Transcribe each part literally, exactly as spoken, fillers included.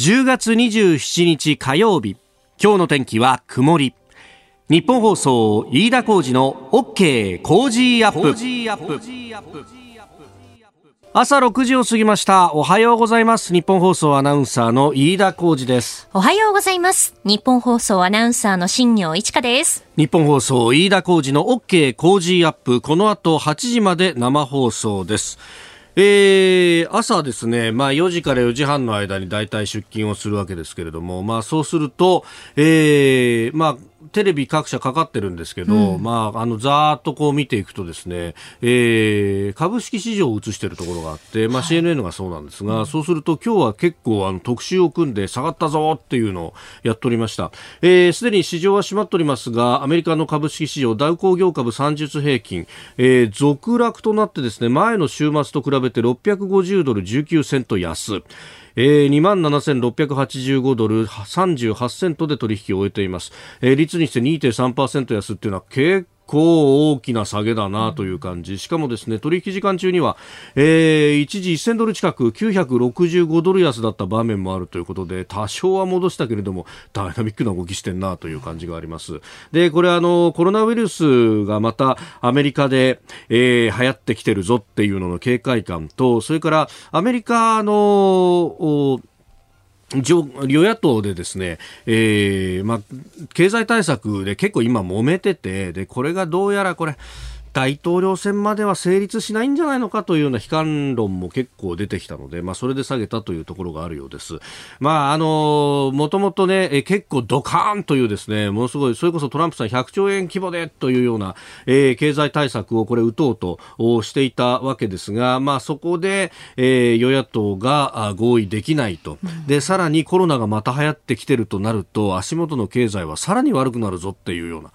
じゅうがつにじゅうしちにち火曜日、今日の天気は曇り。日本放送飯田浩司の OK 工事アップ。朝ろくじを過ぎました。おはようございます。日本放送アナウンサーの飯田浩司です。おはようございます。日本放送アナウンサーの新業一華です。日本放送飯田浩司の OK 工事アップ、この後はちじまで生放送です。えー、朝ですね、まあ、よじからよじはんの間に大体出勤をするわけですけれども、まあ、そうすると、えーまあ、テレビ各社かかってるんですけど、うん、まあ、あのざーっとこう見ていくとですね、えー、株式市場を映してるところがあって、まあ、シーエヌエヌ がそうなんですが、はい、そうすると今日は結構あの特集を組んで下がったぞっていうのをやっておりました。えー、すでに市場は閉まっておりますが、アメリカの株式市場ダウ工業株さんじゅう平均、えー、続落となってですね、前の週末と比べてろっぴゃくごじゅうドルじゅうきゅうセント安、えー、にまんななせんろっぴゃくはちじゅうごドルさんじゅうはちセントで取引を終えています。えー、率にして にてんさんパーセント 安っていうのは結構結構大きな下げだなという感じ。しかもですね、取引時間中には、えー、一時せんドル近くきゅうひゃくろくじゅうごドル安だった場面もあるということで、多少は戻したけれどもダイナミックな動きしてんなという感じがあります。で、これあのコロナウイルスがまたアメリカで、えー、流行ってきてるぞっていうのの警戒感と、それからアメリカの与野党でですね、えーまあ、経済対策で結構今揉めてて、でこれがどうやらこれ大統領選までは成立しないんじゃないのかというような悲観論も結構出てきたので、まあ、それで下げたというところがあるようです。まあ、あのもともとね、え結構ドカーンというですね、ものすごいそれこそトランプさんひゃくちょうえん規模でというような、えー、経済対策をこれ打とうとしていたわけですが、まあ、そこで、えー、与野党が合意できないと。でさらにコロナがまた流行ってきてるとなると、足元の経済はさらに悪くなるぞっていうような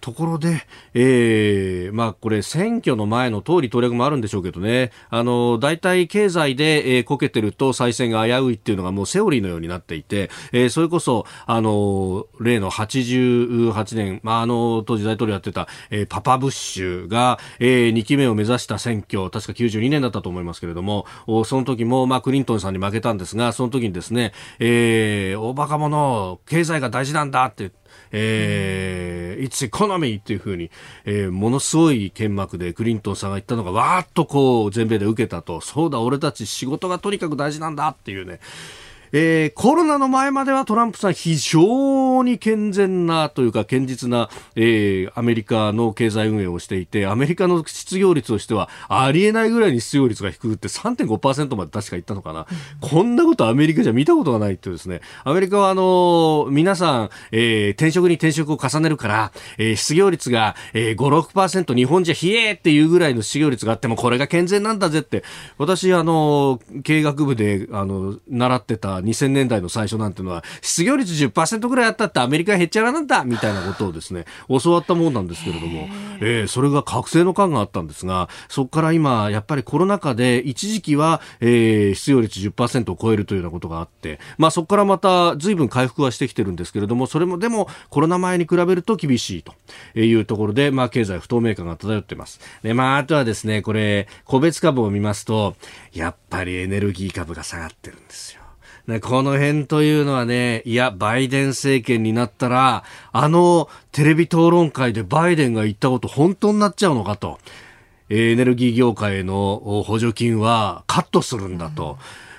ところで、えーまあ、これ選挙の前の通り取り上げもあるんでしょうけどね、あの大体経済で、えー、こけてると再選が危ういっていうのがもうセオリーのようになっていて、えー、それこそあの例のはちじゅうはちねん、まあ、あの当時大統領やってた、えー、パパブッシュが、えー、にきめを目指した選挙、確かきゅうじゅうにねんだったと思いますけれども、その時も、まあ、クリントンさんに負けたんですが、その時にですね、えー、大バカ者、経済が大事なんだってえー、It's economy というふうに、えー、ものすごい剣幕でクリントンさんが言ったのがわーっとこう全米で受けたと。そうだ、俺たち仕事がとにかく大事なんだっていうね。えー、コロナの前まではトランプさん非常に健全なというか堅実な、えー、アメリカの経済運営をしていて、アメリカの失業率としてはありえないぐらいに失業率が低くて さんてんごパーセント まで確かいったのかな、うん、こんなことアメリカじゃ見たことがないってですね、アメリカはあのー、皆さん、えー、転職に転職を重ねるから、えー、失業率が、えー、ご、ろくパーセント 日本じゃひえーっていうぐらいの失業率があってもこれが健全なんだぜって、私あのー、経営学部であのー、習ってたにせんねんだいの最初なんてのは失業率 じゅっパーセント ぐらいあったってアメリカへっちゃらなんだみたいなことをですね教わったもんなんですけれども、えー、それが覚醒の感があったんですが、そこから今やっぱりコロナ禍で一時期は、えー、失業率 じゅっパーセント を超えるというようなことがあって、まあ、そこからまた随分回復はしてきてるんですけれども、それもでもコロナ前に比べると厳しいというところで、まあ、経済不透明感が漂っています。で、まあ、あとはですね、これ個別株を見ますとやっぱりエネルギー株が下がってるんですよ。この辺というのはね、いや、バイデン政権になったら、あのテレビ討論会でバイデンが言ったこと本当になっちゃうのかと。エネルギー業界への補助金はカットするんだと。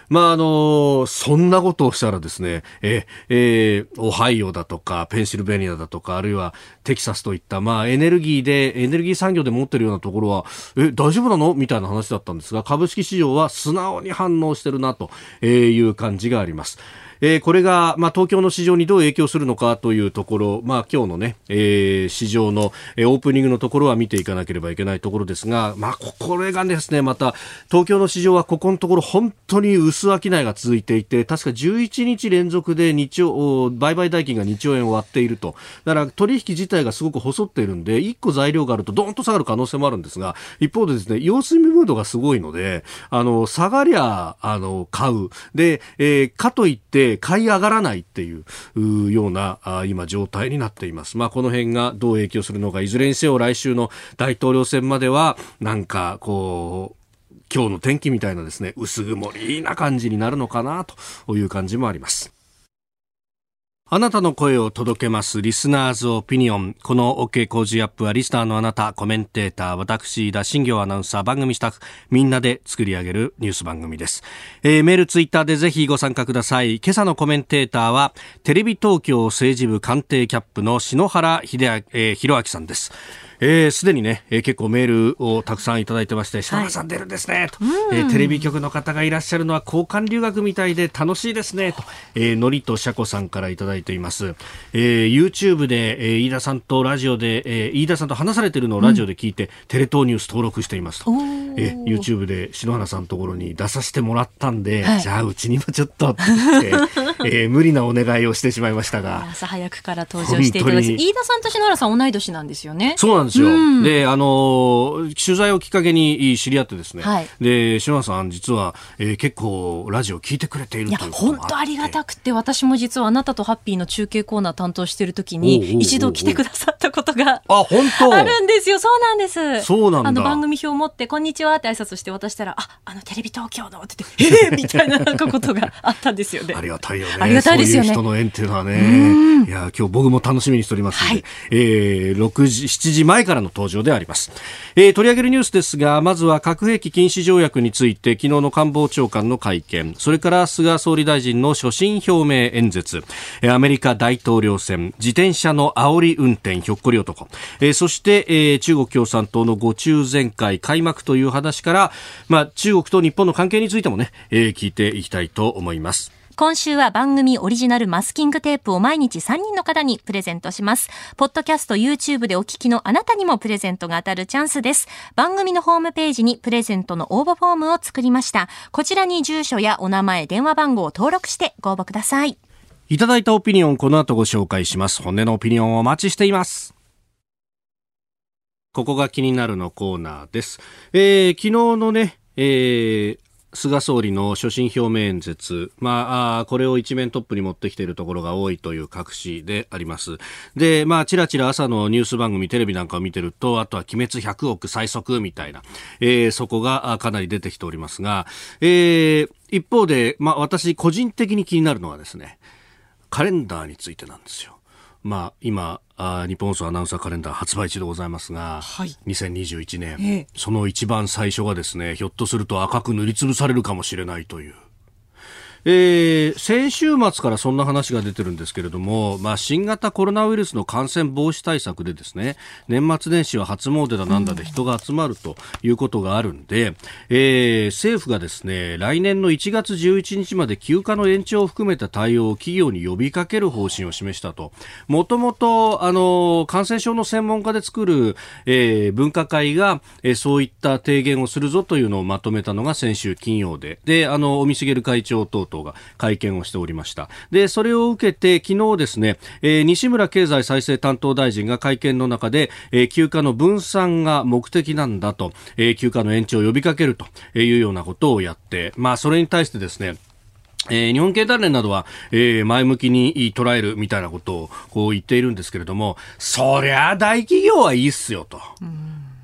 うん、まああのそんなことをしたらですね、ええー、オハイオだとかペンシルベニアだとか、あるいはテキサスといった、まあ、エネルギーでエネルギー産業で持ってるようなところはえ大丈夫なのみたいな話だったんですが、株式市場は素直に反応してるなという感じがあります。えー、これが、まあ、東京の市場にどう影響するのかというところ、まあ、今日の、ねえー、市場の、えー、オープニングのところは見ていかなければいけないところですが、まあ、これがですね、また東京の市場はここのところ本当に薄商いが続いていて、確かじゅういちにち連続で日曜売買代金がにちょうえんを割っていると。だから取引自体がすごく細っているんで、いっこ材料があるとドーンと下がる可能性もあるんですが、一方でですね、様子見ムードがすごいので、あの下がりゃあの買うで、えー、かといって買い上がらないっていうような今状態になっています。まあ、この辺がどう影響するのか、いずれにせよ来週の大統領選まではなんかこう今日の天気みたいなですね、薄曇りな感じになるのかなという感じもあります。あなたの声を届けますリスナーズオピニオン。この OK 工事アップはリスナーのあなた、コメンテーター、私田新行アナウンサー、番組スタッフみんなで作り上げるニュース番組です、えー、メールツイッターでぜひご参加ください。今朝のコメンテーターはテレビ東京政治部官邸キャップの篠原秀明、えー、弘明さんです。えー、すでにね、えー、結構メールをたくさんいただいてまして、篠原さん出るんですねと、えー、テレビ局の方がいらっしゃるのは交換留学みたいで楽しいですねと、えー、のりとしゃこさんからいただいています、えー、YouTube で、えー、飯田さんとラジオで、えー、飯田さんと話されているのをラジオで聞いて、うん、テレ東ニュース登録していますと、えー、YouTube で篠原さんのところに出させてもらったんで、はい、じゃあうちにもちょっとって言って、えー、無理なお願いをしてしまいましたが、朝早くから登場していただき、飯田さんと篠原さん同い年なんですよね。そうなんですよ。うん、で、あの取材をきっかけに知り合ってですね、はい、で篠原さん実は、えー、結構ラジオ聞いてくれているということもあって、いや本当ありがたくて、私も実はあなたとハッピーの中継コーナー担当している時に一度来てくださったことがあるんですよ。そうなんです。そうなんだ。あの番組表を持ってこんにちはって挨拶して渡したら、あ、あのテレビ東京のって言って、えー、みたいななんかことがあったんですよね。ありがたいよね。ありがたいですよね。そういう人の縁っていうのはね。いや今日僕も楽しみにしておりますので、はい、えー、ろくじしちじまえ前からの登場であります、えー、取り上げるニュースですが、まずは核兵器禁止条約について昨日の官房長官の会見、それから菅総理大臣の所信表明演説、アメリカ大統領選、自転車の煽り運転ひょっこり男、えー、そして、えー、中国共産党のご中全会開幕という話から、まあ、中国と日本の関係についてもね、えー、聞いていきたいと思います。今週は番組オリジナルマスキングテープを毎日さんにんの方にプレゼントします。ポッドキャスト、YouTube でお聞きのあなたにもプレゼントが当たるチャンスです。番組のホームページにプレゼントの応募フォームを作りました。こちらに住所やお名前、電話番号を登録してご応募ください。いただいたオピニオン、この後ご紹介します。本音のオピニオンをお待ちしています。ここが気になるのコーナーです。えー、昨日のね、えー、菅総理の所信表明演説、まあ、これを一面トップに持ってきているところが多いという各紙であります。で、まあ、ちらちら朝のニュース番組、テレビなんかを見てると、あとは鬼滅ひゃくおく最速みたいな、えー、そこがかなり出てきておりますが、えー、一方で、まあ、私個人的に気になるのはですね、カレンダーについてなんですよ。まあ、今あ日本放送アナウンサーカレンダー発売中でございますが、はい、にせんにじゅういちねん、ええ、その一番最初がですね、ひょっとすると赤く塗りつぶされるかもしれないという、えー、先週末からそんな話が出てるんですけれども、まあ、新型コロナウイルスの感染防止対策でですね、年末年始は初詣だなんだで人が集まるということがあるんで、うん、えー、政府がですね、来年のいちがつじゅういちにちまで休暇の延長を含めた対応を企業に呼びかける方針を示したと。もともとあの感染症の専門家で作る、えー、分科会が、えー、そういった提言をするぞというのをまとめたのが先週金曜で、で、あの尾身茂会長等々が会見をしておりました。で、それを受けて昨日ですね、えー、西村経済再生担当大臣が会見の中で、えー、休暇の分散が目的なんだと、えー、休暇の延長を呼びかけるというようなことをやって、まあ、それに対してですね、えー、日本経団連などは、えー、前向きに捉えるみたいなことをこう言っているんですけれども、そりゃ大企業はいいっすよと。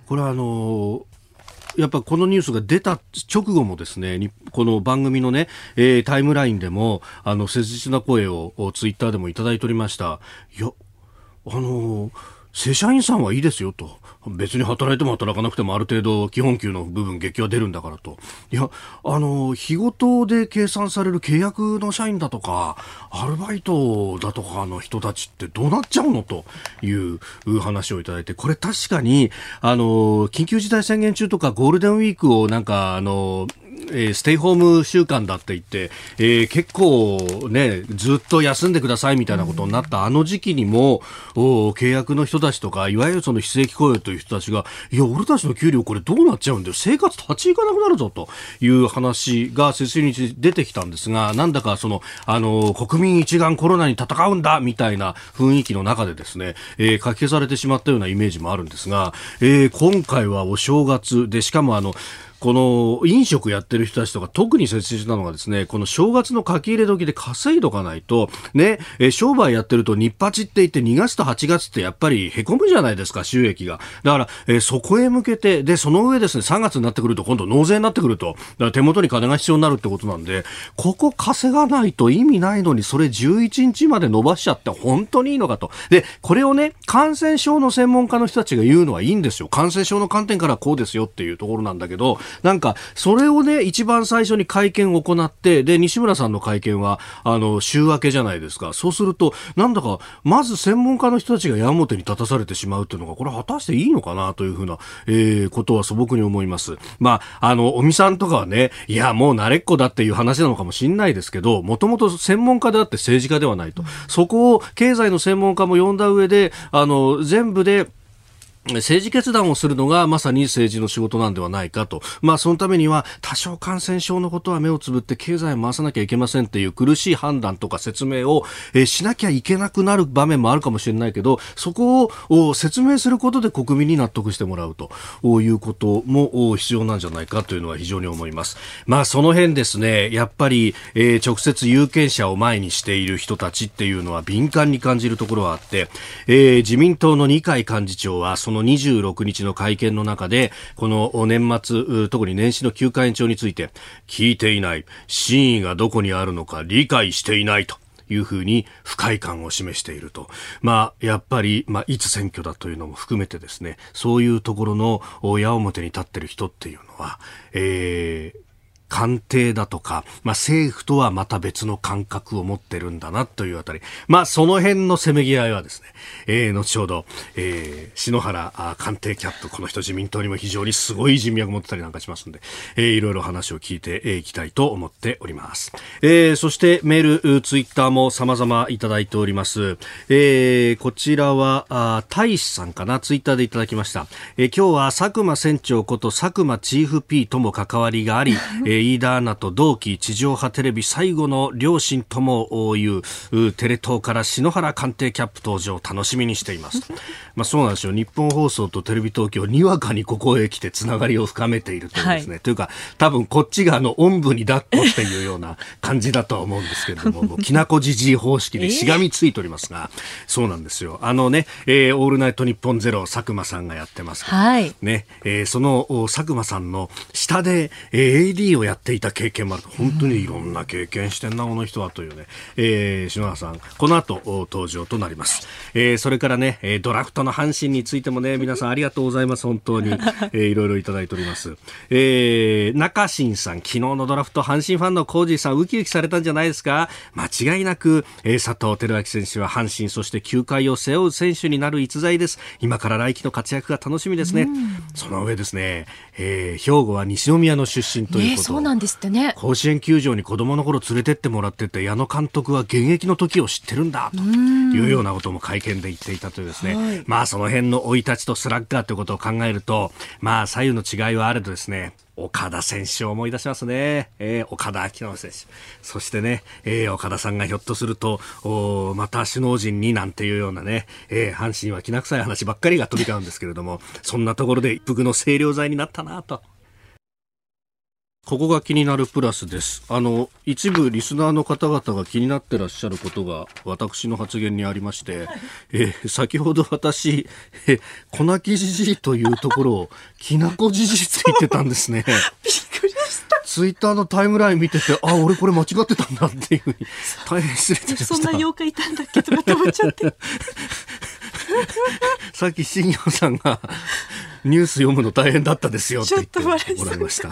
これはあのーやっぱこのニュースが出た直後もですね、この番組のね、えー、タイムラインでもあの切実な声をツイッターでもいただいておりました。いや、あのー、正社員さんはいいですよと。別に働いても働かなくてもある程度基本給の部分月給は出るんだからと。いや、あの日ごとで計算される契約の社員だとかアルバイトだとかの人たちってどうなっちゃうのという話をいただいて、これ確かにあの緊急事態宣言中とかゴールデンウィークをなんかあのえー、ステイホーム週間だって言って、えー、結構ねずっと休んでくださいみたいなことになったあの時期にも、お契約の人たちとかいわゆるその非正規雇用という人たちが、いや俺たちの給料これどうなっちゃうんだよ、生活立ち行かなくなるぞという話が節々に出てきたんですが、なんだかその、あのー、国民一丸コロナに戦うんだみたいな雰囲気の中でですね、えー、かき消されてしまったようなイメージもあるんですが、えー、今回はお正月でしかもあのこの飲食やってる人たちとか特に節制したのがですね、この正月の書き入れ時で稼いどかないとね、え商売やってると日八って言ってにがつとはちがつってやっぱりへこむじゃないですか、収益が。だから、えー、そこへ向けて、でその上ですね、さんがつになってくると今度納税になってくると、だから手元に金が必要になるってことなんで、ここ稼がないと意味ないのにそれじゅういちにちまで伸ばしちゃって本当にいいのかと。でこれをね、感染症の専門家の人たちが言うのはいいんですよ、感染症の観点からこうですよっていうところなんだけど、なんかそれをね、一番最初に会見を行って、で西村さんの会見はあの週明けじゃないですか。そうするとなんだかまず専門家の人たちが矢面に立たされてしまうっていうのが、これ果たしていいのかなというふうな、えー、ことは素朴に思います。まああの尾身さんとかはね、いやもう慣れっこだっていう話なのかもしれないですけど、もともと専門家であって政治家ではないと、そこを経済の専門家も呼んだ上であの全部で政治決断をするのがまさに政治の仕事なんではないかと。まあそのためには多少感染症のことは目をつぶって経済を回さなきゃいけませんっていう苦しい判断とか説明をえしなきゃいけなくなる場面もあるかもしれないけど、そこを説明することで国民に納得してもらうということも必要なんじゃないかというのは非常に思います。まあその辺ですね、やっぱりえ直接有権者を前にしている人たちっていうのは敏感に感じるところはあって、えー、自民党の二階幹事長はそのこのにじゅうろくにちの会見の中で、この年末特に年始の休暇延長について聞いていない、真意がどこにあるのか理解していないというふうに不快感を示していると。まあやっぱり、まあ、いつ選挙だというのも含めてですね、そういうところの矢面に立っている人っていうのは、えー官邸だとか、まあ、政府とはまた別の感覚を持ってるんだなというあたり、まあ、その辺のせめぎ合いはですね、えー、後ほど、えー、篠原官邸キャップ、この人自民党にも非常にすごい人脈持ってたりなんかしますんで、えー、いろいろ話を聞いていきたいと思っております。えー、そしてメール、ツイッターも様々いただいております。えー、こちらは大使さんかな、ツイッターでいただきました。えー、今日は佐久間船長こと佐久間チーフ P とも関わりがあり、えー飯田アナと同期地上波テレビ最後の両親ともいうテレ東から篠原官邸キャップ登場楽しみにしていますまあそうなんですよ、日本放送とテレビ東京にわかにここへ来てつながりを深めているというですね、はい、というか多分こっちがあのおんぶに抱っこっていうような感じだとは思うんですけれど も, もきなこじじい方式でしがみついておりますが、えー、そうなんですよ、あのね、えー、オールナイトニッポンゼロ佐久間さんがやってますけど、はいねえー、その佐久間さんの下で エーディー をややっていた経験もあると、本当にいろんな経験してんなこの人はというね、えー、篠原さんこの後登場となります、えー、それからねドラフトの阪神についてもね皆さんありがとうございます本当に、えー、いろいろいただいております、えー、中新さん昨日のドラフト阪神ファンのコージーさんウキウキされたんじゃないですか、間違いなく、えー、佐藤輝明選手は阪神そして球界を背負う選手になる逸材です、今から来季の活躍が楽しみですね、その上ですね、えー、兵庫は西宮の出身ということ、ね、そうなんですってね、甲子園球場に子供の頃連れてってもらってて矢野監督は現役の時を知ってるんだというようなことも会見で言っていたというですね、はい、まあその辺の生い立ちとスラッガーということを考えると、まあ左右の違いはあれとですね、岡田選手を思い出しますね、えー、岡田明直選手、そしてね、えー、岡田さんがひょっとするとまた首脳陣になんていうようなね、えー、阪神はきな臭い話ばっかりが飛び交うんですけれどもそんなところで一服の清涼剤になったなと。ここが気になるプラスです。あの、一部リスナーの方々が気になってらっしゃることが私の発言にありまして、えー、先ほど私、えー、粉木じじいというところをきなこじじいついてたんですね。びっくりした。ツイッターのタイムライン見てて、あ、俺これ間違ってたんだっていうふうに大変失礼いたしました。そんな妖怪いたんだっけとかって思っちゃって。さっき新庄さんがニュース読むの大変だったですよって言ってもらいました。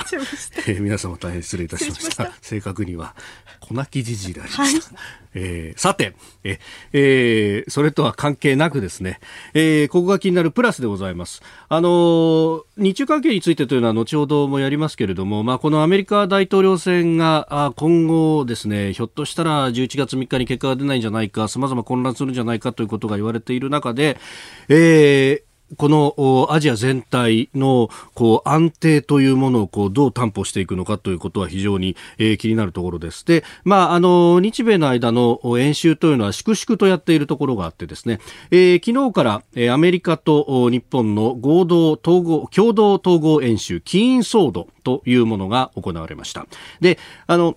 えー、皆様大変失礼いたしまし た, しした正確には小泣きじじいでありました、はいえー、さてえ、えー、それとは関係なくですね、えー、ここが気になるプラスでございます。あのー、日中関係についてというのは後ほどもやりますけれども、まあ、このアメリカ大統領選が今後ですね、ひょっとしたらじゅういちがつみっかに結果が出ないんじゃないか、様々混乱するんじゃないかということが言われている中で、えーこのアジア全体のこう安定というものをこうどう担保していくのかということは非常に、えー、気になるところです。で、まあ、あの日米の間の演習というのは粛々とやっているところがあってですね、えー、昨日から、えー、アメリカと日本の合同統合共同統合演習キーンソードというものが行われました。で、あの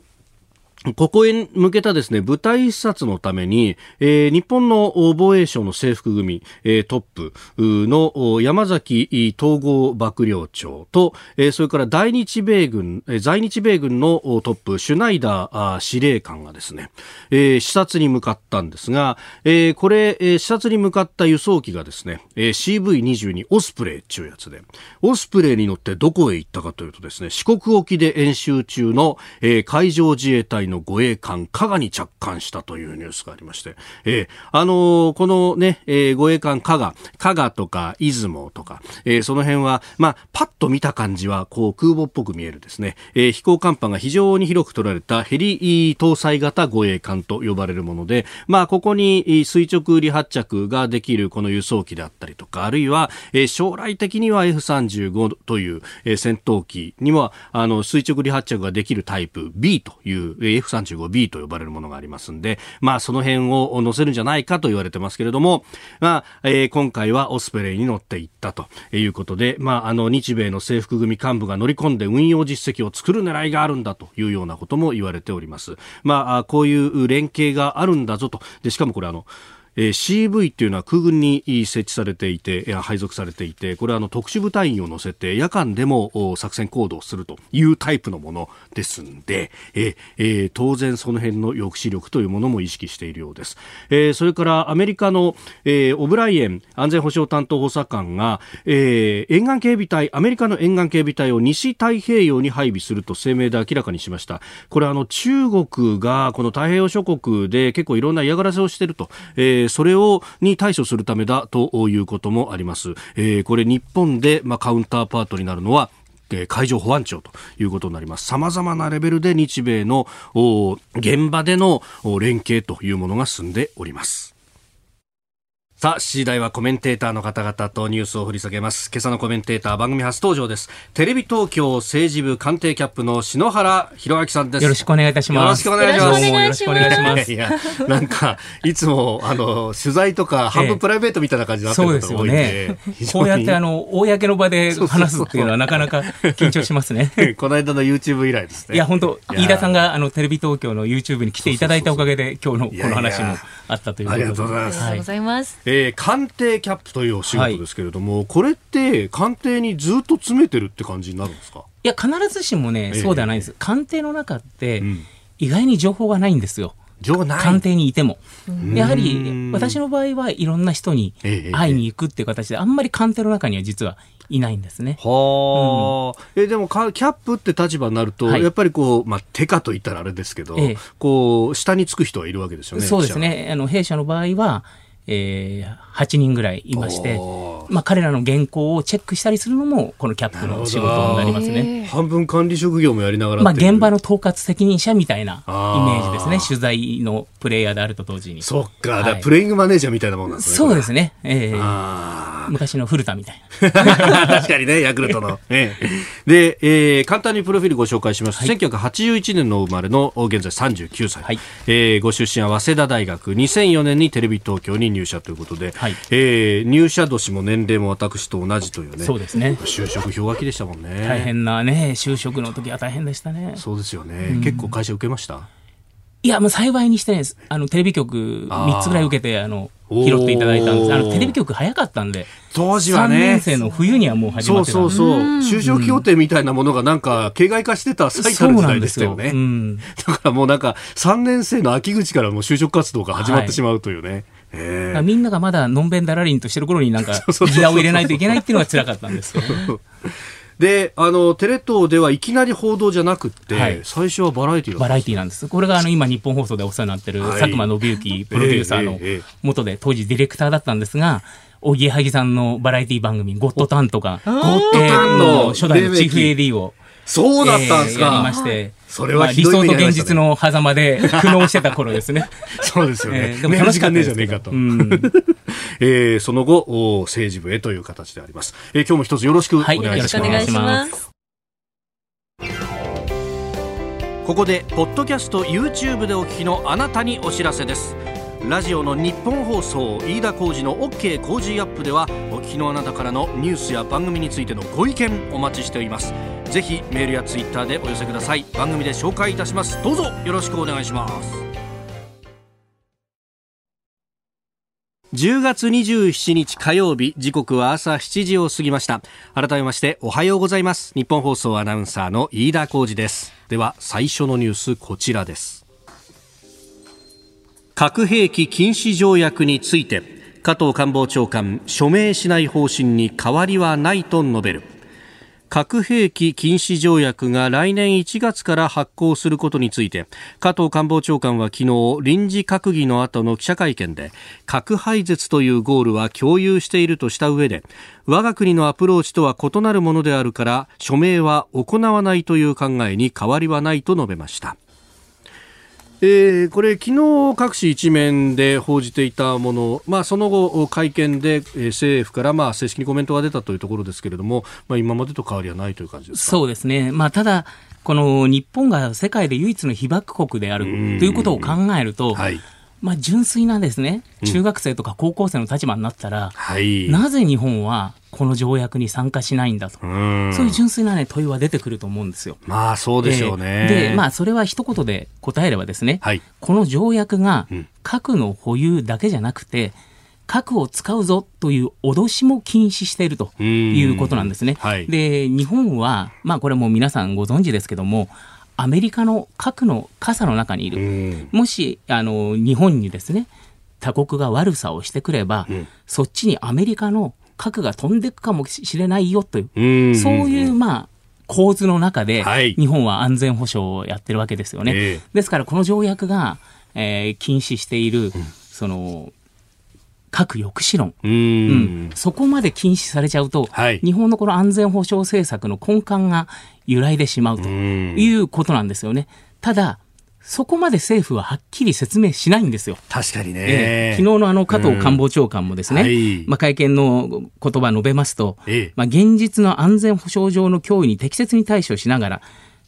ここへ向けたですね、部隊視察のために、えー、日本の防衛省の制服組、えー、トップの山崎統合幕僚長と、えー、それから在日米軍、えー、在日米軍のトップ、シュナイダー司令官がですね、えー、視察に向かったんですが、えー、これ、えー、視察に向かった輸送機がですね、えー、シーブイにじゅうに オスプレイっていうやつで、オスプレイに乗ってどこへ行ったかというとですね、四国沖で演習中の、えー、海上自衛隊のの護衛艦加賀に着艦したというニュースがありまして、えー、あのー、このね、えー、護衛艦加賀、加賀とか出雲とか、えー、その辺は、まあ、パッと見た感じはこう空母っぽく見えるですね、えー、飛行甲板が非常に広く取られたヘリ搭載型護衛艦と呼ばれるもので、まあ、ここに垂直離発着ができるこの輸送機であったりとか、あるいは、えー、将来的には エフさんじゅうご という、えー、戦闘機にはあの垂直離発着ができるタイプ ビー という、えーエフさんじゅうごビー と呼ばれるものがありますんで、まあ、その辺を載せるんじゃないかと言われてますけれども、まあえー、今回はオスプレイに乗っていったということで、まあ、あの日米の制服組幹部が乗り込んで運用実績を作る狙いがあるんだというようなことも言われております。まあ、こういう連携があるんだぞと。でしかもこれあのえー、シーブイ というのは空軍に設置されていて、いや配属されていて、これはあの特殊部隊員を乗せて夜間でも作戦行動をするというタイプのものですんで、えー、当然その辺の抑止力というものも意識しているようです。えー、それからアメリカの、えー、オブライエン安全保障担当補佐官が、えー、沿岸警備隊、アメリカの沿岸警備隊を西太平洋に配備すると声明で明らかにしました。これはあの中国がこの太平洋諸国で結構いろんな嫌がらせをしていると、えーそれをに対処するためだということもあります。えー、これ日本で、まあ、カウンターパートになるのは海上保安庁ということになります。様々なレベルで日米の現場での連携というものが進んでおります。さあ、次第はコメンテーターの方々とニュースを掘り下げます。今朝のコメンテーター、番組初登場です。テレビ東京政治部官邸キャップの篠原博明さんです。よろしくお願いいたします。よろしくお願いします。よろしくお願いします。いやなんかいつもあの取材とか半分プライベートみたいな感じになってることが多いんで、ええ、そうですよね。こうやってあの公の場で話すっていうのはなかなか緊張しますね。この間の YouTube 以来ですね。いや本当、飯田さんがあのテレビ東京の YouTube に来ていただいたおかげで今日のこの話もあったということで、ありがとうございます。えー、官邸キャップというお仕事ですけれども、はい、これって官邸にずっと詰めてるって感じになるんですか？いや必ずしもね、えー、そうではないです。官邸の中って、うん、意外に情報がないんですよ。情報ない。官邸にいてもやはり私の場合はいろんな人に会いに行くっていう形で、えー、あんまり官邸の中には実はいないんですね。はあ、うん、えでもキャップって立場になると、はい、やっぱりこう、まあ、手下と言ったらあれですけど、えー、こう下につく人はいるわけですよね。そうですね。あの弊社の場合はえー、はちにんぐらいいまして、まあ、彼らの原稿をチェックしたりするのもこのキャップの仕事になりますね。半分管理職業もやりながら、まあ、現場の統括責任者みたいなイメージですね。取材のプレイヤーであると同時に。そっか、はい、だからプレイングマネージャーみたいなもんなんですね。そうですね、えー、あ昔の古田みたいな確かにね、ヤクルトの、えーでえー、簡単にプロフィールご紹介します。はい、せんきゅうひゃくはちじゅういちねんの生まれの現在さんじゅうきゅうさい、はいえー、ご出身は早稲田大学、にせんよねんにテレビ東京に入社ということで、はいえー、入社年も年齢も私と同じというね。そうですね。就職氷河期でしたもんね。大変なね、就職の時は大変でしたね。そうですよね。うん、結構会社受けました？いやもう幸いにしてないです。あのテレビ局みっつぐらい受けてあの拾っていただいたんです。あのテレビ局早かったんで当時はね、さんねん生の冬にはもう始まってたんで。そうそうそう、就職協定みたいなものがなんか形骸化してた最たる時代でしたよね。うん、だからもうなんかさんねん生の秋口からもう就職活動が始まってしまうというね。はい、えー、みんながまだのんべんだらりんとしてる頃になんかギアを入れないといけないっていうのが辛かったんですよね。で、あのテレ東ではいきなり報道じゃなくって、はい、最初はバラエティーだったんです。バラエティーなんです。これがあの今日本放送でお世話になってる佐久間信行プロデューサーの元で当時ディレクターだったんですが、おぎやはぎさんのバラエティー番組ゴッドタンとか、えー、ゴッドタンの初代のチーフ エーディー をそうだったんですか、えー、やりまして、それはひどい目にありましたね。理想と現実の狭間で苦悩してた頃ですねそうですよね、えー、でも楽しかったですけど、うんえー、その後政治部へという形であります、えー、今日も一つよろしくお願いします、はい、よろしくお願いします。ここでポッドキャスト YouTube でお聞きのあなたにお知らせです。ラジオの日本放送飯田浩司の OK 工事アップでは、お聞きのあなたからのニュースや番組についてのご意見お待ちしております。ぜひメールやツイッターでお寄せください。番組で紹介いたします。どうぞよろしくお願いします。じゅうがつにじゅうしちにち火曜日、時刻は朝しちじを過ぎました。改めましておはようございます。日本放送アナウンサーの飯田浩司です。では最初のニュース、こちらです。核兵器禁止条約について加藤官房長官、署名しない方針に変わりはないと述べる。核兵器禁止条約が来年いちがつから発効することについて、加藤官房長官は昨日臨時閣議の後の記者会見で、核廃絶というゴールは共有しているとした上で、我が国のアプローチとは異なるものであるから署名は行わないという考えに変わりはないと述べました。えー、これ昨日各紙一面で報じていたもの、まあ、その後会見で政府からまあ正式にコメントが出たというところですけれども、まあ、今までと変わりはないという感じですか。そうですね、まあ、ただこの日本が世界で唯一の被爆国であるということを考えると、はい、まあ、純粋なですね、中学生とか高校生の立場になったら、うん、はい、なぜ日本はこの条約に参加しないんだと、うん、そういう純粋な、ね、問いは出てくると思うんですよ。まあそうでしょうね。で、でまあ、それは一言で答えればですね、はい、この条約が核の保有だけじゃなくて、核を使うぞという脅しも禁止しているということなんですね、はい、で日本は、まあ、これも皆さんご存知ですけども、アメリカの核の傘の中にいる、うん、もしあの日本にですね他国が悪さをしてくれば、うん、そっちにアメリカの核が飛んでいくかもしれないよという、うん、そういう、まあ、構図の中で、はい、日本は安全保障をやってるわけですよね、えー、ですからこの条約が、えー、禁止している、うん、その核抑止論、うん、うん、そこまで禁止されちゃうと、はい、日本のこの安全保障政策の根幹が揺らいでしまうということなんですよね。ただそこまで政府ははっきり説明しないんですよ。確かにね、えー、昨日のあの加藤官房長官もですね、うん、はい、まあ、会見の言葉述べますと、ええ、まあ、現実の安全保障上の脅威に適切に対処しながら、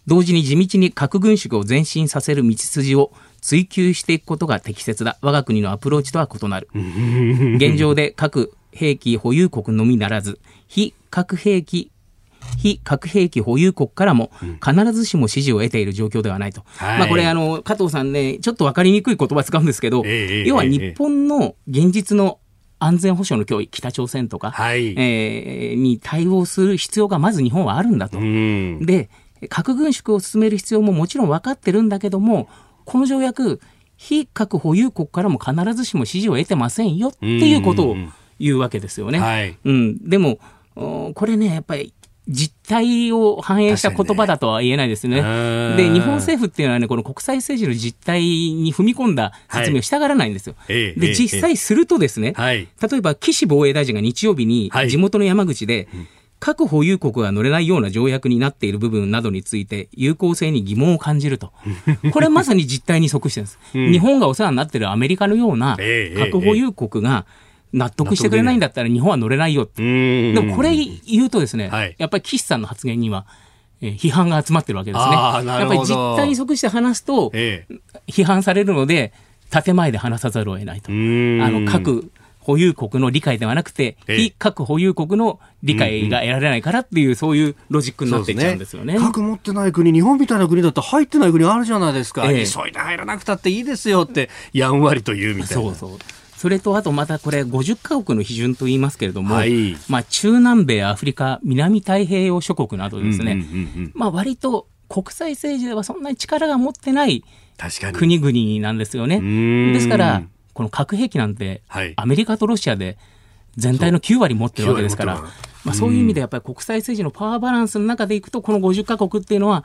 同時に地道に核軍縮を前進させる道筋を追求していくことが適切だ。我が国のアプローチとは異なる。現状で核兵器保有国のみならず、非核兵器非核兵器保有国からも必ずしも支持を得ている状況ではないと、はい、まあ、これあの加藤さんね、ちょっと分かりにくい言葉使うんですけど、ええ、要は日本の現実の安全保障の脅威、北朝鮮とか、はい、えー、に対応する必要がまず日本はあるんだと、うん、で核軍縮を進める必要ももちろん分かってるんだけども、この条約非核保有国からも必ずしも支持を得てませんよっていうことを言うわけですよね、うん、はい、うん、でもこれね、やっぱり実態を反映した言葉だとは言えないですね。で、日本政府っていうのはね、この国際政治の実態に踏み込んだ説明をしたがらないんですよ、はい、で、ええ、実際するとですね、はい、例えば岸防衛大臣が日曜日に地元の山口で、はい、うん、核保有国が乗れないような条約になっている部分などについて有効性に疑問を感じるとこれはまさに実態に即してるんです、うん、日本がお世話になっているアメリカのような核保有国が納得してくれないんだったら日本は乗れないよって。でもこれ言うとですね、はい、やっぱり岸さんの発言には批判が集まってるわけですね。あ、やっぱり実態に即して話すと批判されるので、建前で話さざるを得ないと。あの核保有国の理解ではなくて、非核保有国の理解が得られないからっていう、うん、そういうロジックになっていっちゃうんですよね。核持ってない国、日本みたいな国だったら入ってない国あるじゃないですか、ええ、急いで入らなくたっていいですよってやんわりと言うみたいな。そうそう、それとあとまたこれごじゅっかこくの批准と言いますけれども、はい、まあ、中南米、アフリカ、南太平洋諸国などですね、うんうんうんうん、まあ、割と国際政治ではそんなに力が持ってない国々なんですよね。ですからこの核兵器なんて、はい、アメリカとロシアで全体のきゅうわり持ってるわけですから、そう、まあ、そういう意味でやっぱり国際政治のパワーバランスの中でいくと、このごじゅっかこくっていうのは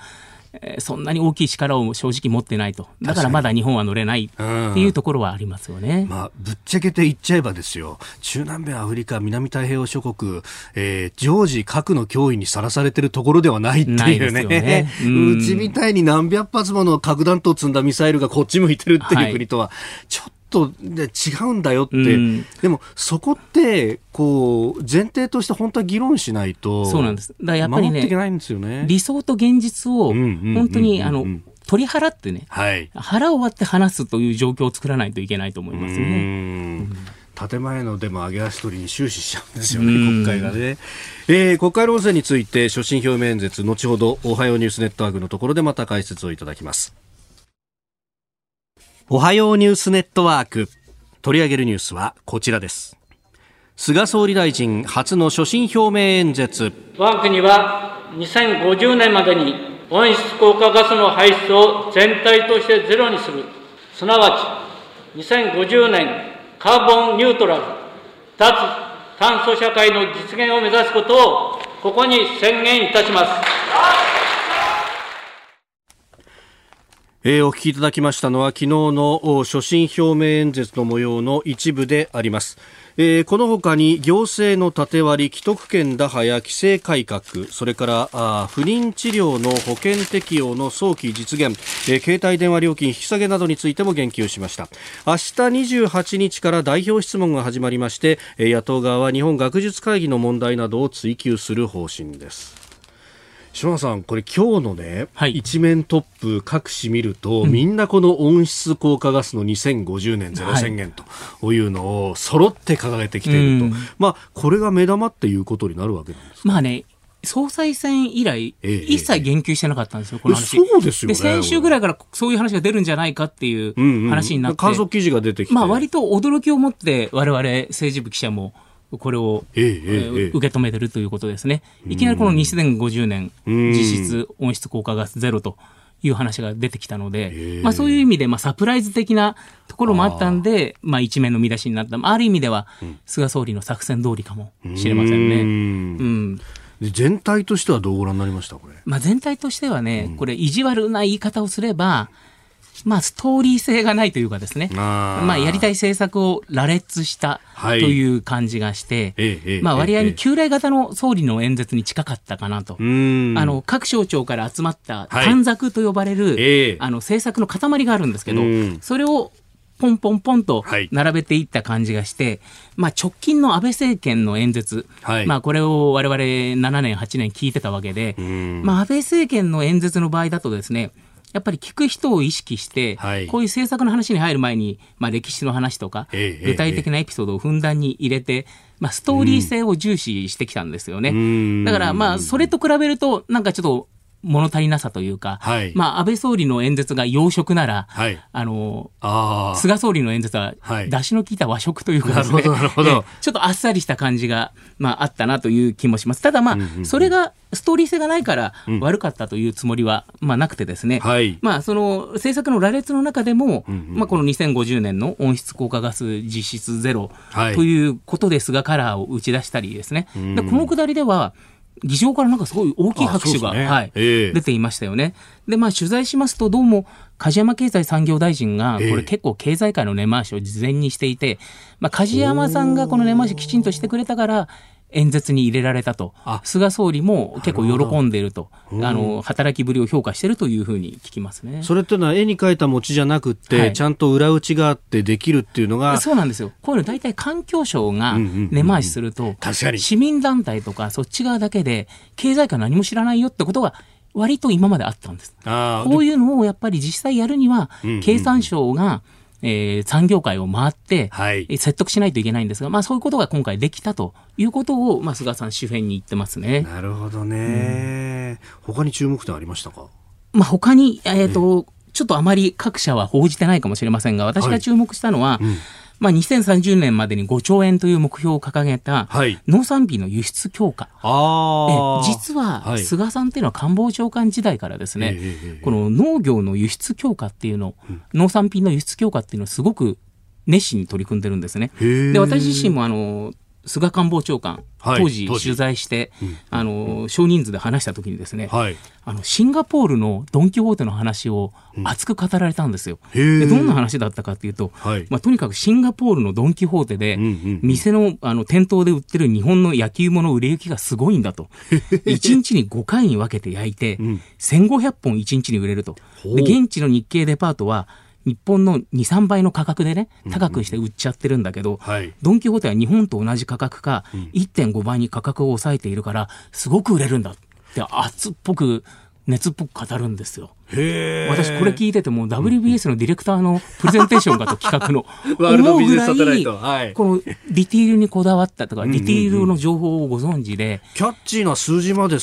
そんなに大きい力を正直持ってないと、だからまだ日本は乗れないっていうところはありますよね。まあ、ぶっちゃけて言っちゃえばですよ、中南米、アフリカ、南太平洋諸国、えー、常時核の脅威にさらされてるところではないっていうね、ね う, うちみたいに何百発もの核弾頭を積んだミサイルがこっち向いてるっていう国とはちょっととで違うんだよって、うん、でもそこってこう前提として本当は議論しないと守っていけないんですよね。理想と現実を本当にあの取り払ってね、はい、腹を割って話すという状況を作らないといけないと思いますね。うん建前のでも上げ足取りに終始しちゃうんですよね、国会がね、えー、国会論戦について所信表明演説、後ほどおはようニュースネットワークのところでまた解説をいただきます。おはようニュースネットワーク、取り上げるニュースはこちらです。菅総理大臣初の所信表明演説。我が国はにせんごじゅうねんまでに温室効果ガスの排出を全体としてゼロにする、すなわちにせんごじゅうねんカーボンニュートラル、脱炭素社会の実現を目指すことをここに宣言いたします。えー、お聞きいただきましたのは昨日の所信表明演説の模様の一部であります。えー、この他に行政の縦割り、既得権打破や規制改革、それからあ不妊治療の保険適用の早期実現、えー、携帯電話料金引き下げなどについても言及しました。明日にじゅうはちにちから代表質問が始まりまして、えー、野党側は日本学術会議の問題などを追及する方針です。島さん、これ今日のね、はい、一面トップ各紙見ると、うん、みんなこの温室効果ガスのにせんごじゅうねんゼロ宣言というのを揃って掲げてきていると、はい、まあ、これが目玉っていうことになるわけなんですか。まあね、総裁選以来、ええ、一切言及してなかったんですよ、この話。そうですよね。で、先週ぐらいからそういう話が出るんじゃないかっていう話になって、観測記事が出てきて、まあ、割と驚きを持って我々政治部記者もこれを、ええええ、受け止めているということですね。いきなりこのにせんごじゅうねん実質温室効果ガスゼロという話が出てきたので、ええ、まあ、そういう意味で、まあ、サプライズ的なところもあったんで、あ、まあ、一面の見出しになった、まあ、ある意味では菅総理の作戦通りかもしれませんね。うん、うん、で全体としてはどうご覧になりましたこれ。まあ、全体としてはね、これ意地悪な言い方をすれば、まあ、ストーリー性がないというかですね、あ、まあ、やりたい政策を羅列したという感じがして、はい、まあ、割合に旧来型の総理の演説に近かったかなと、あの各省庁から集まった短冊と呼ばれる、はい、えー、あの政策の塊があるんですけど、それをポンポンポンと並べていった感じがして、はい、まあ、直近の安倍政権の演説、はい、まあ、これを我々ななねんはちねん聞いてたわけで、まあ、安倍政権の演説の場合だとですね、やっぱり聞く人を意識して、はい、こういう政策の話に入る前に、まあ、歴史の話とか、ええ、具体的なエピソードをふんだんに入れて、ええ、まあ、ストーリー性を重視してきたんですよね、うん、だから、まあ、それと比べるとなんかちょっと物足りなさというか、はい、まあ、安倍総理の演説が洋食なら、はい、あのあ菅総理の演説は出汁の効いた和食というかですね、なるほど、ちょっとあっさりした感じが、まあ、あったなという気もします。ただ、まあ、うんうん、それがストーリー性がないから悪かったというつもりは、うん、まあ、なくてですね、はい、まあ、その政策の羅列の中でも、うんうん、まあ、このにせんごじゅうねんの温室効果ガス実質ゼロということですが、カラーを打ち出したりですね、はい、でこのくだりでは議場からなんかすごい大きい拍手が、ね、はい、えー、出ていましたよね。で、まあ、取材しますとどうも梶山経済産業大臣がこれ結構経済界の根回しを事前にしていて、まあ、梶山さんがこの根回しきちんとしてくれたから演説に入れられたと、菅総理も結構喜んでいると、うん、あの働きぶりを評価しているというふうに聞きますね。それというのは絵に描いた餅じゃなくて、はい、ちゃんと裏打ちがあってできるっていうのが、そうなんですよ。こういうの大体環境省が根回しすると、うんうんうん、確かに市民団体とかそっち側だけで経済界何も知らないよってことが割と今まであったんです。あ、こういうのをやっぱり実際やるには、うんうん、経産省がえー、産業界を回って、はい、説得しないといけないんですが、まあ、そういうことが今回できたということを、まあ、菅さん周辺に言ってますね。なるほどね、うん、他に注目点ありましたか。まあ、他に、えーと、ちょっとあまり各社は報じてないかもしれませんが、私が注目したのは、はい、うん、まあ、にせんさんじゅうねんまでにごちょうえんという目標を掲げた農産品の輸出強化、はい、え実は菅さんというのは官房長官時代からですね、はい、この農業の輸出強化っていうの、うん、農産品の輸出強化っていうのをすごく熱心に取り組んでるんですね。で、私自身もあの菅官房長官、はい、当時取材して、うん、あの少人数で話した時にですね、はい、あのシンガポールのドン・キホーテの話を熱く語られたんですよ、うん、でどんな話だったかというと、はいまあ、とにかくシンガポールのドン・キホーテで、うんうん、店の、あの店頭で売ってる日本の焼き芋の売れ行きがすごいんだといちにちにごかいに分けて焼いて、うん、せんごひゃくほんいちにちに売れると。で現地の日系デパートは日本の に,さん 倍の価格でね高くして売っちゃってるんだけど、うんはい、ドン・キホーテは日本と同じ価格か、うん、いってんご 倍に価格を抑えているからすごく売れるんだって熱っぽく熱っぽく語るんですよ。へー、私これ聞いてても ダブリュービーエス のディレクターのプレゼンテーションかと企画の思うぐらいこのディティールにこだわったとかディティールの情報をご存知でキャッチーな数字まで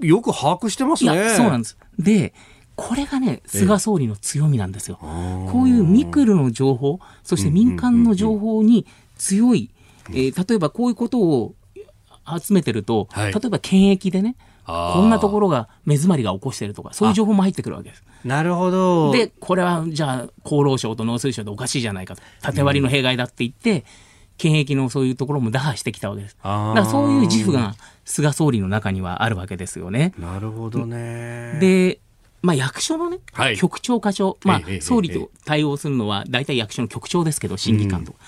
よく把握してますね。いやそうなんです。でこれがね菅総理の強みなんですよ。こういうミクロの情報そして民間の情報に強い、うんうんうんえー、例えばこういうことを集めてると、はい、例えば検疫でねこんなところが目詰まりが起こしてるとかそういう情報も入ってくるわけです。なるほど。でこれはじゃあ厚労省と農水省でおかしいじゃないかと縦割りの弊害だって言って、うん、検疫のそういうところも打破してきたわけです。だからそういう自負が菅総理の中にはあるわけですよね。なるほどね。でまあ、役所の、ねはい、局長課長、まあ、総理と対応するのは大体役所の局長ですけど審議官とか、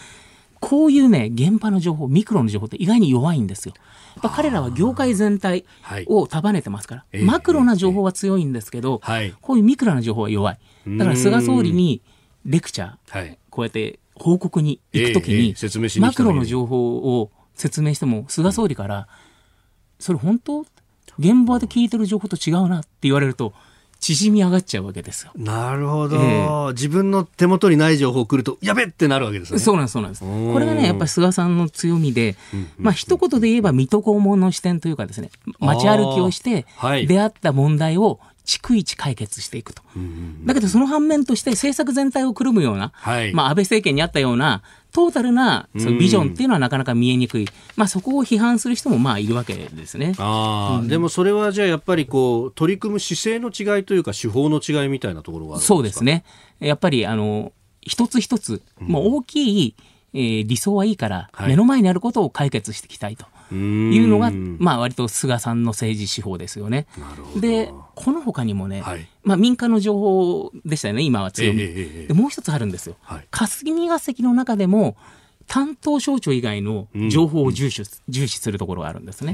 うん、こういう、ね、現場の情報ミクロの情報って意外に弱いんですよ。やっぱ彼らは業界全体を束ねてますから、はい、マクロな情報は強いんですけど、はい、こういうミクロな情報は弱い。だから菅総理にレクチャー、はい、こうやって報告に行くときに、えー、説明しに来たのにマクロの情報を説明しても菅総理から、うん、それ本当現場で聞いてる情報と違うなって言われると縮み上がっちゃうわけですよ。なるほど、えー、自分の手元にない情報来るとやべってなるわけですね。そうなんです、そうなんです。これがねやっぱり菅さんの強みで、うんうんうんまあ、一言で言えば水戸黄門の視点というかですね街歩きをして出会った問題を逐一解決していくと、はい、だけどその反面として政策全体をくるむような、はいまあ、安倍政権にあったようなトータルなそのビジョンっていうのはなかなか見えにくい、まあ、そこを批判する人もまあいるわけですね。あ、うん、でもそれはじゃあやっぱりこう取り組む姿勢の違いというか手法の違いみたいなところがあるんですか。そうですね。やっぱりあの一つ一つ、うん、もう大きい、えー、理想はいいから、はい、目の前にあることを解決していきたいというのがまあ割と菅さんの政治手法ですよね。なるほど。でこの他にもね、はいまあ、民間の情報でしたよね今は強み、えーえー、でもう一つあるんですよ、はい、霞が関の中でも担当省庁以外の情報を重視、うん、重視するところがあるんですね。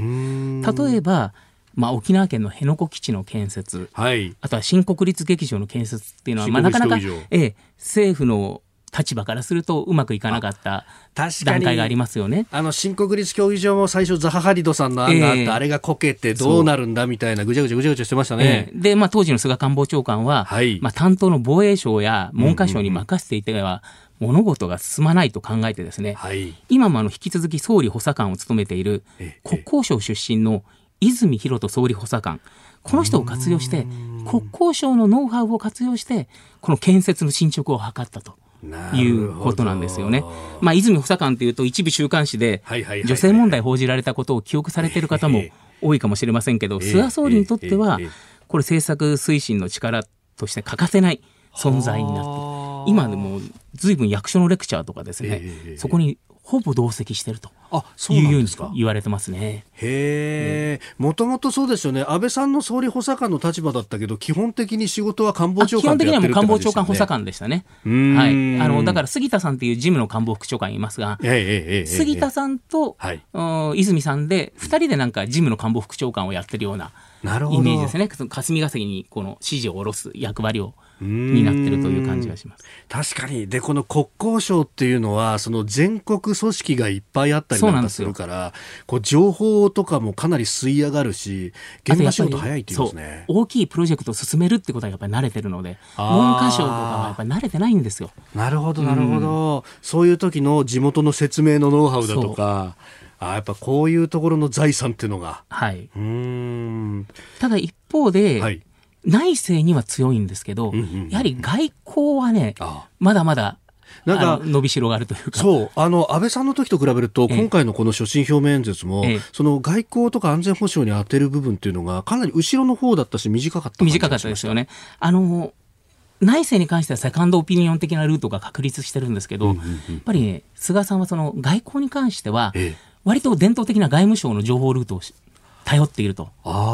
例えば、まあ、沖縄県の辺野古基地の建設、はい、あとは新国立劇場の建設っていうのは、まあ、なかなか、えー、政府の立場からするとうまくいかなかった段階がありますよね。あの新国立競技場も最初ザハハリドさんの案があって、えー、あれがこけてどうなるんだみたいなぐちゃぐちゃぐちゃぐちゃしてましたね、えーでまあ、当時の菅官房長官は、はいまあ、担当の防衛省や文科省に任せていては物事が進まないと考えてですね、うんうんうん、今もあの引き続き総理補佐官を務めている国交省出身の泉博人総理補佐官、この人を活用して国交省のノウハウを活用してこの建設の進捗を図ったということなんですよね。まあ、泉補佐官というと一部週刊誌で女性問題報じられたことを記憶されている方も多いかもしれませんけど、菅総理にとってはこれ政策推進の力として欠かせない存在になって、今でも随分役所のレクチャーとかですね、そこにほぼ同席してるというように言われてますね。へー、もともとそうですよね。安倍さんの総理補佐官の立場だったけど基本的に仕事は官房長官でやってるって感じでしたね。基本的にはもう官房長官補佐官でしたね。はい、あのだから杉田さんという事務の官房副長官いますが、えーえーえー、杉田さんと、はい、泉さんでふたりでなんか事務の官房副長官をやってるようなイメージですね。霞が関にこの指示を下ろす役割をになってるという感じがします。確かに。でこの国交省っていうのはその全国組織がいっぱいあったりなんかするからこう情報とかもかなり吸い上がるし現場仕事早いって言いますね。大きいプロジェクトを進めるってことはやっぱり慣れてるので文科省とかはやっぱり慣れてないんですよ。なるほどなるほど、うん、そういう時の地元の説明のノウハウだとかあやっぱこういうところの財産っていうのが、はい、うーんただ一方で、はい内政には強いんですけど、うんうんうんうん、やはり外交はね、ああまだまだなんか伸びしろがあるというかそうあの安倍さんの時と比べると、ええ、今回のこの所信表明演説も、ええ、その外交とか安全保障に当てる部分っていうのがかなり後ろの方だったし短かった感じがしました。短かったですよね。あの内政に関してはセカンドオピニオン的なルートが確立してるんですけど、うんうんうん、やっぱり、ね、菅さんはその外交に関しては、ええ割と伝統的な外務省の情報ルートを頼っていると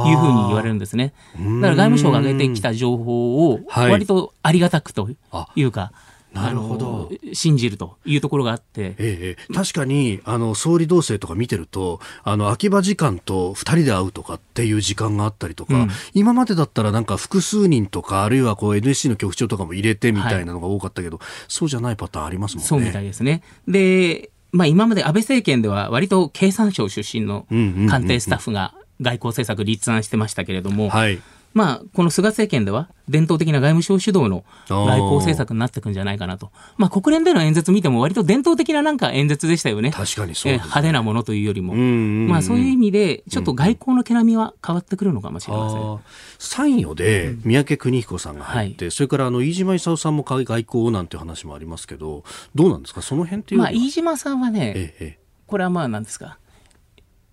いうふうに言われるんですね。だから外務省が上げてきた情報を割とありがたくというか、はい、なるほど、信じるというところがあって、ええ、確かにあの総理同棲とか見てると、あの秋葉次官とふたりで会うとかっていう時間があったりとか、うん、今までだったらなんか複数人とか、あるいはこう エヌエスシー の局長とかも入れてみたいなのが多かったけど、はい、そうじゃないパターンありますもんね。そうみたいですね。で、まあ、今まで安倍政権では割と経産省出身の官邸スタッフが外交政策立案してましたけれども、はい、まあ、この菅政権では伝統的な外務省主導の外交政策になっていくんじゃないかなと。まあ、国連での演説見ても割と伝統的ななんか演説でしたよね。確かにそうですね。えー、派手なものというよりも、うんうんうん、まあ、そういう意味でちょっと外交の毛並みは変わってくるのかもしれません。あ、参与で三宅邦彦さんが入って、うん、はい、それからあの飯島勲さんも外交なんて話もありますけど、どうなんですかその辺っていうのは。まあ、飯島さんはね、ええ、これはまあ何ですか、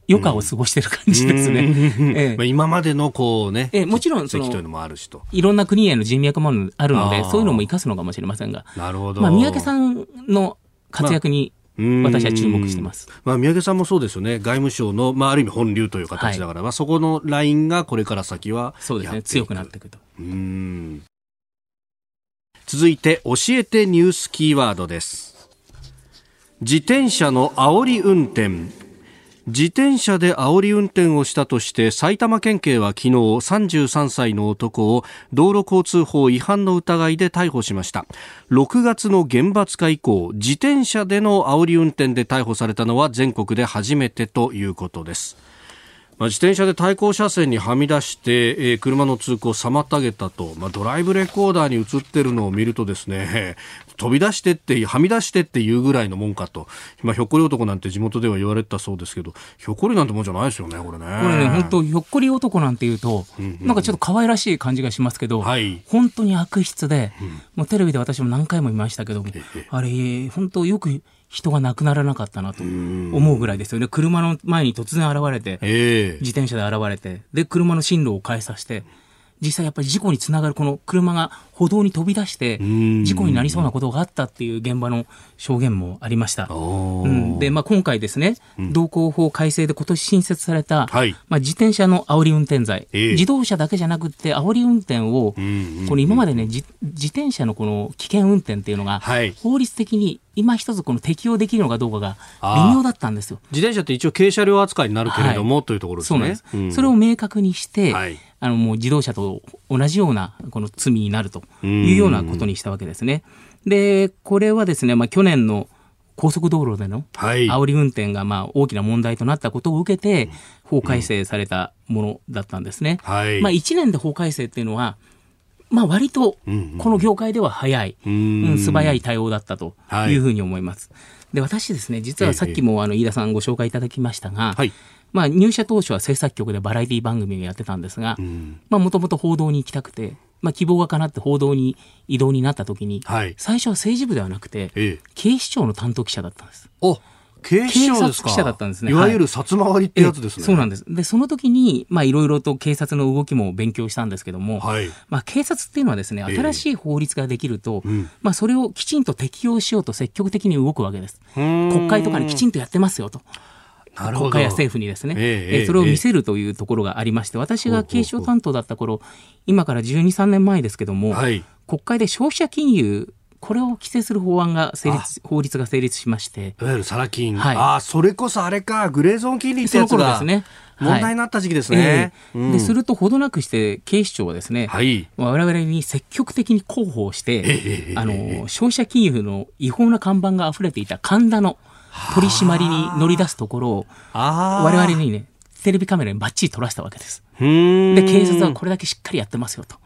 余暇を過ごしてる感じですね。ええ、今までのこうね、ええ、もちろんそのというのもあるしと、いろんな国への人脈もあるので、そういうのも生かすのかもしれませんが、なるほど。まあ、三宅さんの活躍に、まあ、私は注目してます。まあ、宮家さんもそうですよね。外務省の、まあ、ある意味本流という形だから、はい、まあ、そこのラインがこれから先はそうですね、強くなっていくと。うーん、続いて教えてニュースキーワードです。自転車の煽り運転。自転車で煽り運転をしたとして埼玉県警は昨日さんじゅうさんさいの男を道路交通法違反の疑いで逮捕しました。ろくがつの厳罰化以降、自転車での煽り運転で逮捕されたのは全国で初めてということです。まあ、自転車で対向車線にはみ出して、えー、車の通行を妨げたと、まあ、ドライブレコーダーに映ってるのを見るとですね、飛び出してってはみ出してっていうぐらいのもんかと、まあ、ひょっこり男なんて地元では言われたそうですけど、ひょっこりなんてもんじゃないですよねこれね。これね、本当ひょっこり男なんて言うと、うんうん、なんかちょっと可愛らしい感じがしますけど、はい、本当に悪質で、うん、もうテレビで私も何回も見ましたけど、ええ、あれ本当よく人が亡くならなかったなと思うぐらいですよね。車の前に突然現れて、えー、自転車で現れて、で車の進路を変えさせて、実際やっぱり事故につながる、この車が歩道に飛び出して事故になりそうなことがあったっていう現場の証言もありました。うん、で、まあ、今回ですね、うん、道交法改正で今年新設された、はい、まあ、自転車の煽り運転罪、えー、自動車だけじゃなくて煽り運転を、うんうん、この今までね、自転車のこの危険運転っていうのが、はい、法律的に今一つこの適用できるのかどうかが微妙だったんですよ。自転車って一応軽車両扱いになるけれども、はい、というところですね。そうなんです。うん、それを明確にして、はい、あのもう自動車と同じようなこの罪になるというようなことにしたわけですね。でこれはですね、まあ、去年の高速道路での煽り運転がまあ大きな問題となったことを受けて法改正されたものだったんですね。うん、はい、まあ、いちねんで法改正っていうのは、まあ、割とこの業界では早い、うんうん、素早い対応だったというふうに思います。はい、で私ですね、実はさっきもあの飯田さんご紹介いただきましたが、はい、まあ、入社当初は制作局でバラエティ番組をやってたんですが、もともと報道に行きたくて、まあ、希望がかなって報道に異動になった時に、はい、最初は政治部ではなくて、ええ、警視庁の担当記者だったんです。お警視庁ですか。警察記者だったんですね。いわゆる札回りってやつですね。はい、そうなんです。でその時にいろいろと警察の動きも勉強したんですけども、はい、まあ、警察っていうのはですね、新しい法律ができると、えーまあ、それをきちんと適用しようと積極的に動くわけです。国会とかにきちんとやってますよと、国会や政府にですね、えーえー、それを見せるというところがありまして、私が警視庁担当だった頃、今からじゅうに、さんねんまえですけども、はい、国会で消費者金融、これを規制する法案が成立、法律が成立しまして、いわゆるサラ金、はい、あそれこそあれか、グレーゾーン金利ってやつがですね、問題になった時期ですね。はい、えー、でするとほどなくして警視庁はですね、はい、我々に積極的に広報して、えー、あの消費者金融の違法な看板があふれていた神田の取り締まりに乗り出すところを我々にね、テレビカメラにバッチリ撮らせたわけです。で警察はこれだけしっかりやってますよと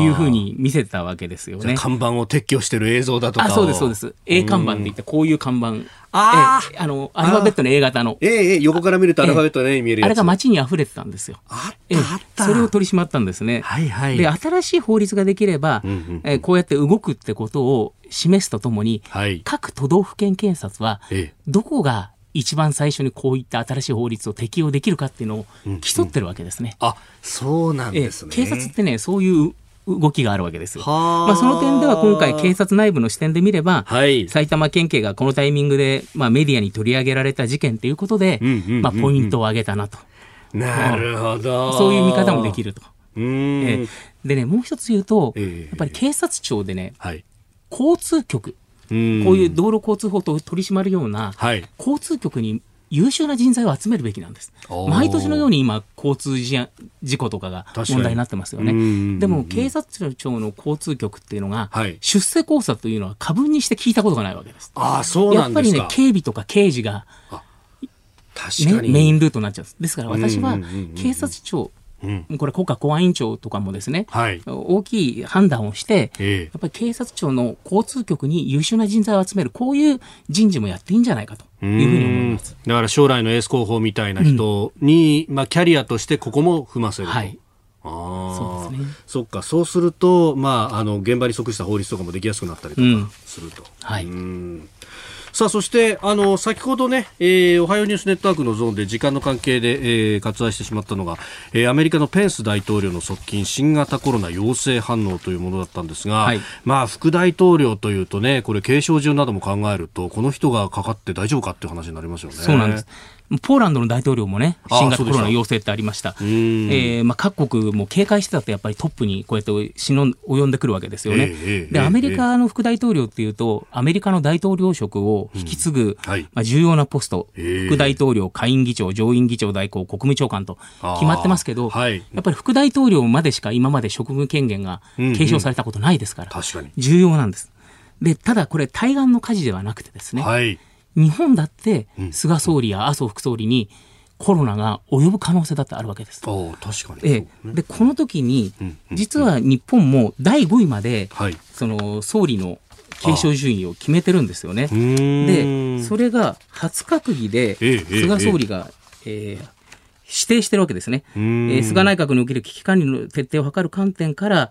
いうふうに見せたわけですよね。看板を撤去してる映像だとか。あ、そうですそうです。 A 看板って言ってこういう看板、あえあのアルファベットの A 型の、ええ、横から見るとアルファベットの A に見えるやつ、あれが街に溢れてたんですよ。あったあった。それを取り締まったんですね。はいはい、で新しい法律ができれば、うんうんうん、えこうやって動くってことを示すとともに、はい、各都道府県検察は、ええ、どこが一番最初にこういった新しい法律を適用できるかっていうのを競ってるわけですね。うんうん、あそうなんですね。えー、警察ってね、そういう動きがあるわけです。まあ、その点では今回警察内部の視点で見れば、はい、埼玉県警がこのタイミングで、まあ、メディアに取り上げられた事件ということで、まあ、ポイントを上げたなと。なるほど、うん、そういう見方もできると。うーん、えー、でね、もう一つ言うと、えー、やっぱり警察庁でね、はい、交通局、うん、こういう道路交通法と取り締まるような、はい、交通局に優秀な人材を集めるべきなんです。毎年のように今交通事故とかが問題になってますよね。でも警察庁の交通局っていうのが、はい、出世交差というのは過分にして聞いたことがないわけです。あ、そうなんですか。やっぱりね、警備とか刑事が、確かに、ね、メインルートになっちゃうんです。ですから私は警察庁、うん、これ国家公安委員長とかもですね、はい、大きい判断をして、ええ、やっぱり警察庁の交通局に優秀な人材を集める、こういう人事もやっていいんじゃないかというふうに思います。だから将来のエース候補みたいな人に、うんまあ、キャリアとしてここも踏ませると、はい、あ、そうですね。そっか、そうすると、まあ、あの現場に即した法律とかもできやすくなったりとかすると、うん、はい、うん。さあ、そしてあの先ほどね、えー、おはようニュースネットワークのゾーンで時間の関係で、えー、割愛してしまったのが、えー、アメリカのペンス大統領の側近、新型コロナ陽性反応というものだったんですが、はい、まあ、副大統領というとね、これ軽症中なども考えるとこの人がかかって大丈夫かっていう話になりますよね。そうなんです。ポーランドの大統領もね、新型コロナ陽性ってありました。えーまあ、各国も警戒してたと、やっぱりトップにこうやって忍ん及んでくるわけですよね、えーえー、でアメリカの副大統領っていうと、アメリカの大統領職を引き継ぐ、うんはい、まあ、重要なポスト、えー、副大統領、下院議長、上院議長代行、国務長官と決まってますけど、はい、やっぱり副大統領までしか今まで職務権限が継承されたことないですから、うんうん、確かに重要なんです。でただこれ対岸の火事ではなくてですね、はい、日本だって菅総理や麻生副総理にコロナが及ぶ可能性だってあるわけです。あ、確かに、ね、でこの時に実は日本もだいごいまでその総理の継承順位を決めてるんですよね。でそれが初閣議で菅総理が、えー、指定してるわけですね。えー、菅内閣における危機管理の徹底を図る観点から、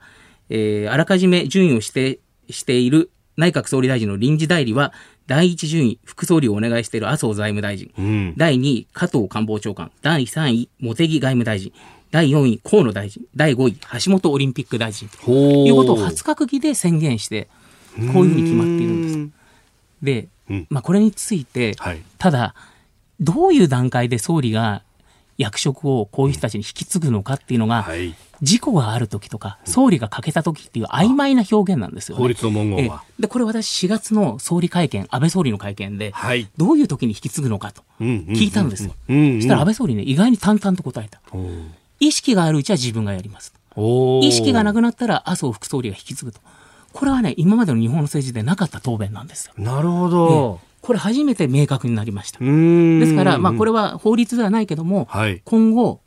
えー、あらかじめ順位を指定している内閣総理大臣の臨時代理はだいいち順位、副総理をお願いしている麻生財務大臣、うん、だいにい加藤官房長官、だいさんい茂木外務大臣、だいよんい河野大臣、だいごい橋本オリンピック大臣ということを初閣議で宣言して、こういうふうに決まっているんです。で、うんまあ、これについて、はい、ただどういう段階で総理が役職をこういう人たちに引き継ぐのかっていうのが、はい、事故があるときとか総理が欠けたときっていう曖昧な表現なんですよね。法律の文言は。でこれ私しがつの総理会見、安倍総理の会見で、はい、どういうときに引き継ぐのかと聞いたんですよ。そしたら安倍総理ね、意外に淡々と答えた。意識があるうちは自分がやりますと。意識がなくなったら麻生副総理が引き継ぐと。これはね、今までの日本の政治でなかった答弁なんですよ。なるほど、えーこれ初めて明確になりました。ですから、まあ、これは法律ではないけども、はい、今後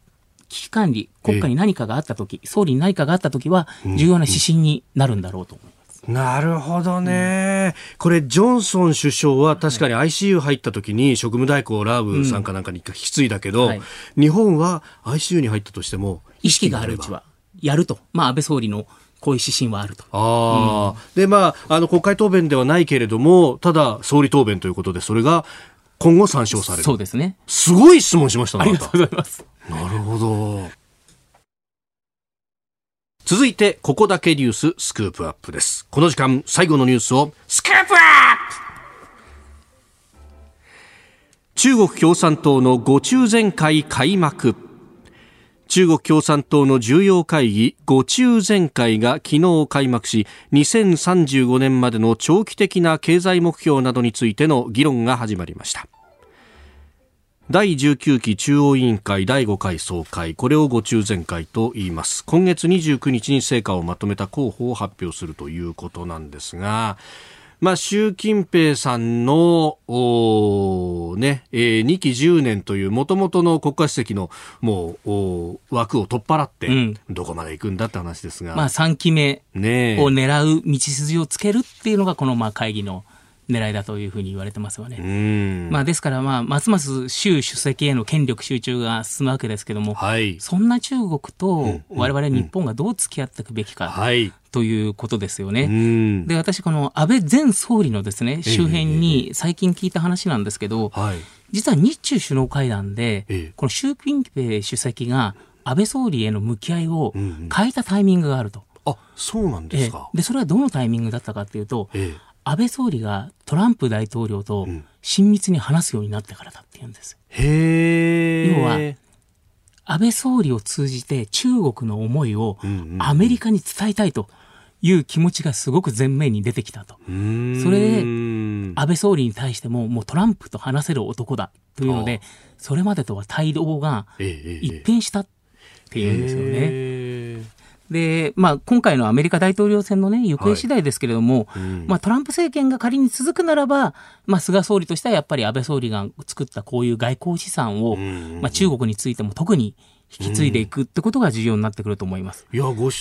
危機管理、国家に何かがあったとき、総理に何かがあったときは重要な指針になるんだろうと思います、うんうん、なるほどね、うん、これジョンソン首相は確かに アイシーユー 入ったときに職務代行ラーブさんかなんかに引き継いだけど、うんはい、日本は アイシーユー に入ったとしても意識があるうちはやると、まあ、安倍総理のこういう指針はあると。あ、うん、でまあ、あの国会答弁ではないけれども、ただ総理答弁ということで、それが今後参照される。そうですね。すごい質問しましたね。ありがとうございます。なるほど。続いてここだけニューススクープアップです。この時間最後のニュースをスクープアップ。中国共産党の五中全会開幕。中国共産党の重要会議五中全会が昨日開幕し、にせんさんじゅうごねんまでの長期的な経済目標などについての議論が始まりました。だいじゅうきゅうき中央委員会だいごかい総会、これを五中全会と言います。今月にじゅうくにちに成果をまとめた候補を発表するということなんですが、まあ、習近平さんの、ねえー、にきじゅうねんというもともとの国家主席のもう枠を取っ払って、うん、どこまで行くんだって話ですが、まあ、さんきめを狙う道筋をつけるっていうのがこのまあ会議の狙いだというふうに言われてますわね。うん、まあ、ですからまあますます習主席への権力集中が進むわけですけども、はい、そんな中国と我々日本がどう付き合っていくべきか、うんうん、はいということですよね。うんで私この安倍前総理のですね周辺に最近聞いた話なんですけど、ええええ、実は日中首脳会談で、ええ、この習近平主席が安倍総理への向き合いを変えたタイミングがあると、うんあ、そうなんですか。でそれはどのタイミングだったかというと、ええ、安倍総理がトランプ大統領と親密に話すようになってからだっていうんです、うん、へー。要は安倍総理を通じて中国の思いをアメリカに伝えたいという気持ちがすごく前面に出てきたと。うーん。それで安倍総理に対してももうトランプと話せる男だというので、それまでとは態度が一変したっていうんですよね。えー、で、まあ、今回のアメリカ大統領選の、ね、行方次第ですけれども、はい、うん、まあ、トランプ政権が仮に続くならば、まあ、菅総理としてはやっぱり安倍総理が作ったこういう外交資産を、まあ、中国についても特に引き継いでいくってことが重要になってくると思います。うん、いや、ご指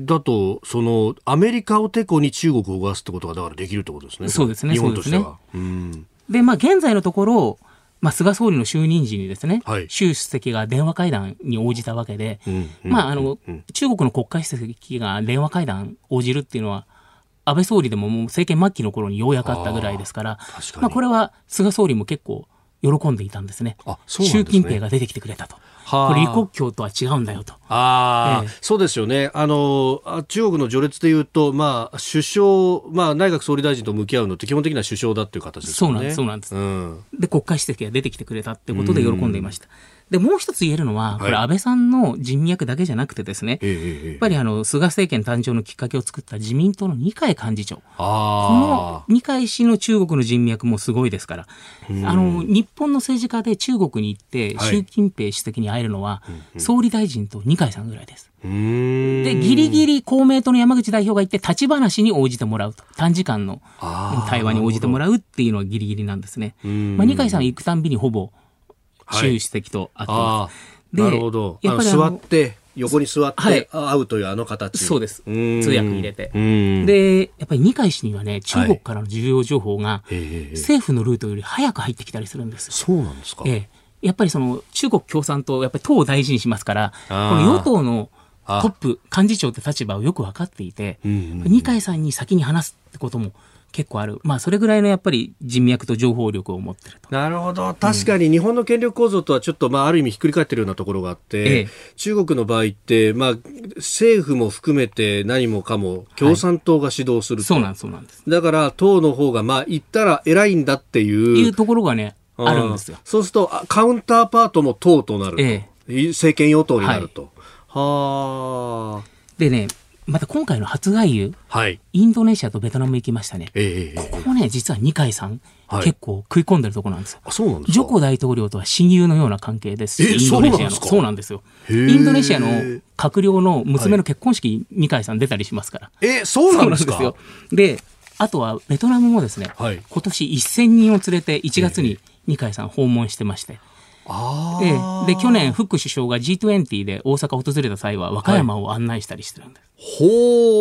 摘だと、そのアメリカをてこに中国を動かすってことがだからできるってことですね。そうですね。日本としては。そうですね。うん。で、まあ、現在のところ、まあ、菅総理の就任時にですね、はい、習主席が電話会談に応じたわけで、まあ、あの、中国の国家主席が電話会談応じるっていうのは、安倍総理でももう政権末期の頃にようやくあったぐらいですから、まあ、これは菅総理も結構喜んでいたんですね。あ、そうなんですね。習近平が出てきてくれたと。これ李克強とは違うんだよと。あ、ええ、そうですよね。あの中国の序列でいうと、まあ、首相、まあ、内閣総理大臣と向き合うのって基本的には首相だっていう形ですよね。そうなんです、そうなんです、うん、で国家主席が出てきてくれたってことで喜んでいました。でもう一つ言えるのは、これ安倍さんの人脈だけじゃなくてですね、はい、やっぱりあの菅政権誕生のきっかけを作った自民党の二階幹事長、あ、この二階氏の中国の人脈もすごいですから、うん、あの日本の政治家で中国に行って習近平主席に会えるのは、はい、総理大臣と二階さんぐらいです。うーん。でギリギリ公明党の山口代表が行って立ち話に応じてもらうと、短時間の対話に応じてもらうっていうのはギリギリなんですね。まあ、二階さん行くたんびにほぼ習主席と会ってます。はい、なるほど。やっぱり座って横に座って会うというあの形、はい、そうです。通訳入れて、でやっぱり二階氏にはね、中国からの重要情報が政府のルートより早く入ってきたりするんです。そうなんですか。ええ、やっぱりその中国共産党やっぱり党を大事にしますから、この与党のトップ幹事長って立場をよく分かっていて、二階さんに先に話すってことも結構ある。まあ、それぐらいのやっぱり人脈と情報力を持ってると。なるほど。確かに日本の権力構造とはちょっと、まあ、ある意味ひっくり返ってるようなところがあって、ええ、中国の場合って、まあ、政府も含めて何もかも共産党が指導すると、はい、そうなん、そうなんです。だから党の方がまあ言ったら偉いんだっていういうところがね、あるんですよ。そうするとカウンターパートも党となると、ええ、政権与党になると、はい、はでね、また今回の初外遊、はい、インドネシアとベトナム行きましたね。えー、ここもね、実は二階さん、はい、結構食い込んでるところなんですよ。あ、そうなんですか。ジョコ大統領とは親友のような関係ですし、インドネシアの。そうなんですよ。インドネシアの閣僚の娘の結婚式に二階さん出たりしますから。はい、えー、そうなんですか。そうなんですよ。で、あとはベトナムもですね、はい、今年せんにんを連れていちがつに二階さん訪問してまして。あ、で去年フック首相が ジートゥエンティ で大阪を訪れた際は和歌山を案内したりしてるんです、は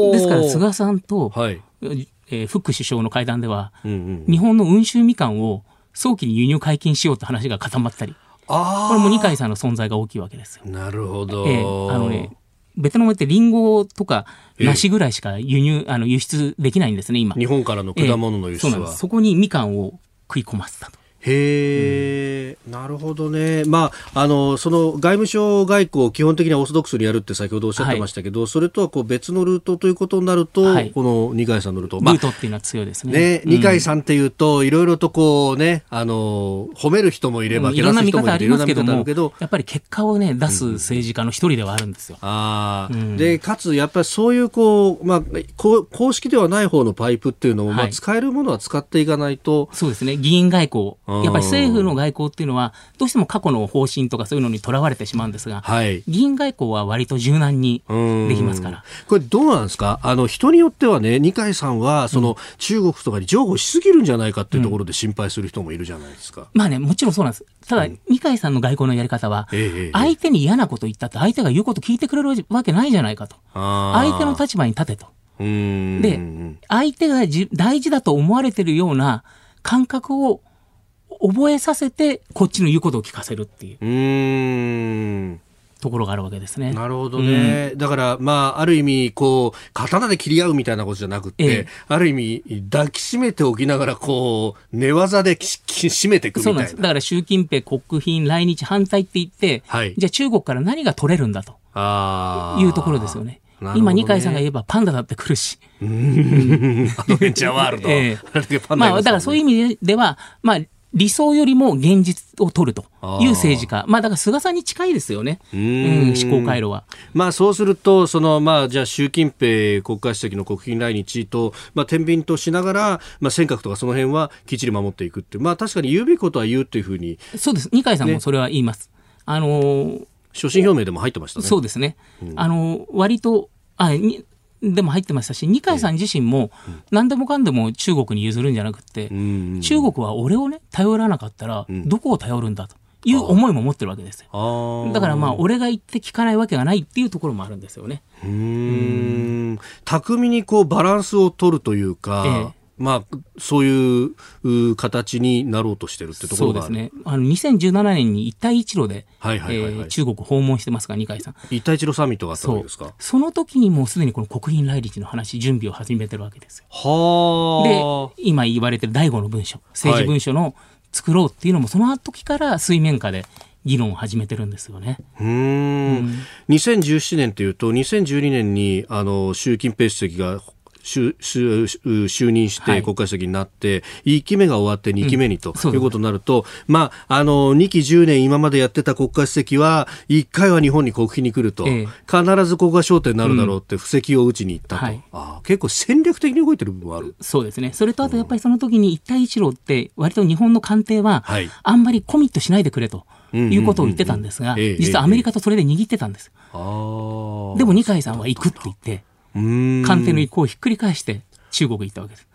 い、ですから菅さんと、はい、えー、フック首相の会談では、うんうん、日本の温州みかんを早期に輸入解禁しようって話が固まったり、あ、これも二階さんの存在が大きいわけですよ。なるほど、えー、あのね、ベトナムってリンゴとか梨ぐらいしか輸入、あの輸出できないんですね今。日本からの果物の輸出は、えー、そうなんです。そこにみかんを食い込ませたと。へー、うん、なるほどね。まあ、あのその外務省外交を基本的にはオーソドックスにやるって先ほどおっしゃってましたけど、はい、それとはこう別のルートということになると、はい、この二階さんのルート、まあ、ルートっていうのは強いですね。ね、うん、二階さんっていうといろいろとこうね、あの褒める人もいればいろんな見方ありますけども、やっぱり結果をね出す政治家の一人ではあるんですよ。うん、あ、うん、でかつやっぱりそういうこう、まあ、こう公式ではない方のパイプっていうのを、はい、まあ、使えるものは使っていかないと。そうですね。議員外交、やっぱり政府の外交っていうのはどうしても過去の方針とかそういうのにとらわれてしまうんですが、はい、議員外交は割と柔軟にできますから。これどうなんですか。あの人によってはね、二階さんはその中国とかに譲歩しすぎるんじゃないかっていうところで心配する人もいるじゃないですか。うん、まあね、もちろんそうなんです。ただ二階さんの外交のやり方は、相手に嫌なこと言ったって相手が言うこと聞いてくれるわけないじゃないかと、相手の立場に立てと、うーん、で相手がじ大事だと思われてるような感覚を覚えさせて、こっちの言うことを聞かせるっていう。うーん、ところがあるわけですね。なるほどね。うん、だから、まあ、ある意味こう刀で切り合うみたいなことじゃなくて、ええ、ある意味抱きしめておきながらこう寝技で締めていくみたい な, そうなんです。だから習近平国賓来日反対って言って、はい、じゃあ中国から何が取れるんだというところですよね。ね、今二階さんが言えばパンダだって来るし、うーんアドベンチャーワールド、えーまあ、だからそういう意味では、まあ、理想よりも現実を取るという政治家、まあ、だから菅さんに近いですよね、うん、思考回路は。まあ、そうするとその、まあ、じゃあ習近平国家主席の国賓来日と、まあ、天秤としながら、まあ、尖閣とかその辺はきっちり守っていくって、まあ、確かに言うべきことは言うというふうに、そうです、二階さんもそれは言います、ね、あのー所信表明でも入ってましたね。そうですね、うん、あの割とあにでも入ってましたし、二階さん自身も何でもかんでも中国に譲るんじゃなくて、うん、中国は俺をね頼らなかったらどこを頼るんだという思いも持ってるわけですよ。あだからまあ俺が言って聞かないわけがないっていうところもあるんですよね。うーん、うん、巧みにこうバランスを取るというか、ええまあ、そういう形になろうとしてるってところがある。そうですね。あのにせんじゅうななねんに一帯一路で中国訪問してますが、二階さん一帯一路サミットがあったわけですか。 そ, その時にもうすでにこの国賓来日の話準備を始めてるわけですよ。はで今言われてるだいごの文書、政治文書の作ろうっていうのもその時から水面下で議論を始めてるんですよね。うーん、うん、にせんじゅうななねんというとにせんじゅうにねんにあの習近平主席が就, 就, 就任して国家主席になって、はい、いっきめが終わってにきめにということになると、うん、まあ、あのにきじゅうねん今までやってた国家主席はいっかいは日本に国賓に来ると、えー、必ずここが焦点になるだろうって布石を打ちに行ったと、うん、あ結構戦略的に動いてる部分はある。そうですね。それとあとやっぱりその時に一帯一路って割と日本の官邸はあんまりコミットしないでくれということを言ってたんですが、実はアメリカとそれで握ってたんです、えーえー、でも二階さんは行くって言って官邸の意向をひっくり返して中国に行ったわけです。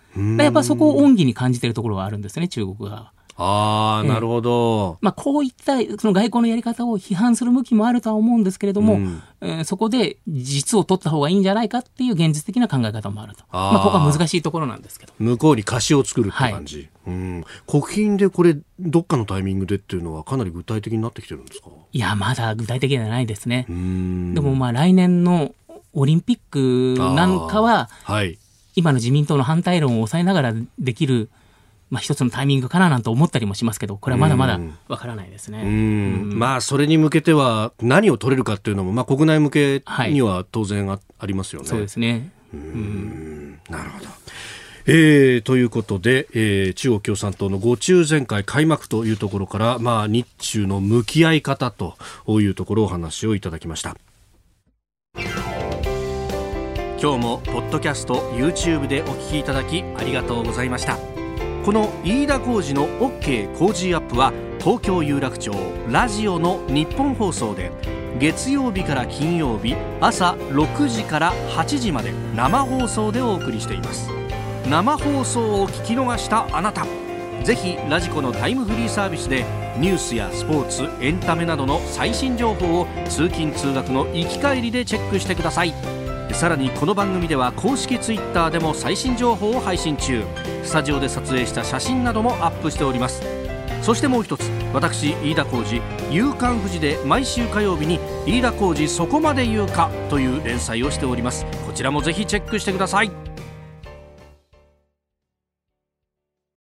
やっぱりそこを恩義に感じているところがあるんですね、中国側は。ああ、なるほど。まあ、こういったその外交のやり方を批判する向きもあるとは思うんですけれども、うんえー、そこで実を取った方がいいんじゃないかっていう現実的な考え方もあると。あ、まあ、ここは難しいところなんですけど、向こうに貸しを作るって感じ、はい、うん、国賓でこれどっかのタイミングでっていうのはかなり具体的になってきてるんですか。いや、まだ具体的ではないですね。うん、でもまあ来年のオリンピックなんかは、はい、今の自民党の反対論を抑えながらできる、まあ、一つのタイミングかななんて思ったりもしますけど、これはまだまだわからないですね。うんうん、まあ、それに向けては何を取れるかっていうのも、まあ、国内向けには当然 あ,、はい、ありますよね。そうですね。うん、うん、なるほど。えー、ということで、えー、中国共産党のご中全会開幕というところから、まあ、日中の向き合い方というところをお話をいただきました。今日もポッドキャスト YouTube でお聞きいただきありがとうございました。この飯田浩司の OK 工事アップは東京有楽町ラジオの日本放送で月曜日から金曜日朝ろくじからはちじまで生放送でお送りしています。生放送を聞き逃したあなた、ぜひラジコのタイムフリーサービスでニュースやスポーツ、エンタメなどの最新情報を通勤通学の行き帰りでチェックしてください。さらにこの番組では公式ツイッターでも最新情報を配信中、スタジオで撮影した写真などもアップしております。そしてもう一つ、私飯田浩司夕刊フジで毎週火曜日に飯田浩司そこまで言うかという連載をしております。こちらもぜひチェックしてください。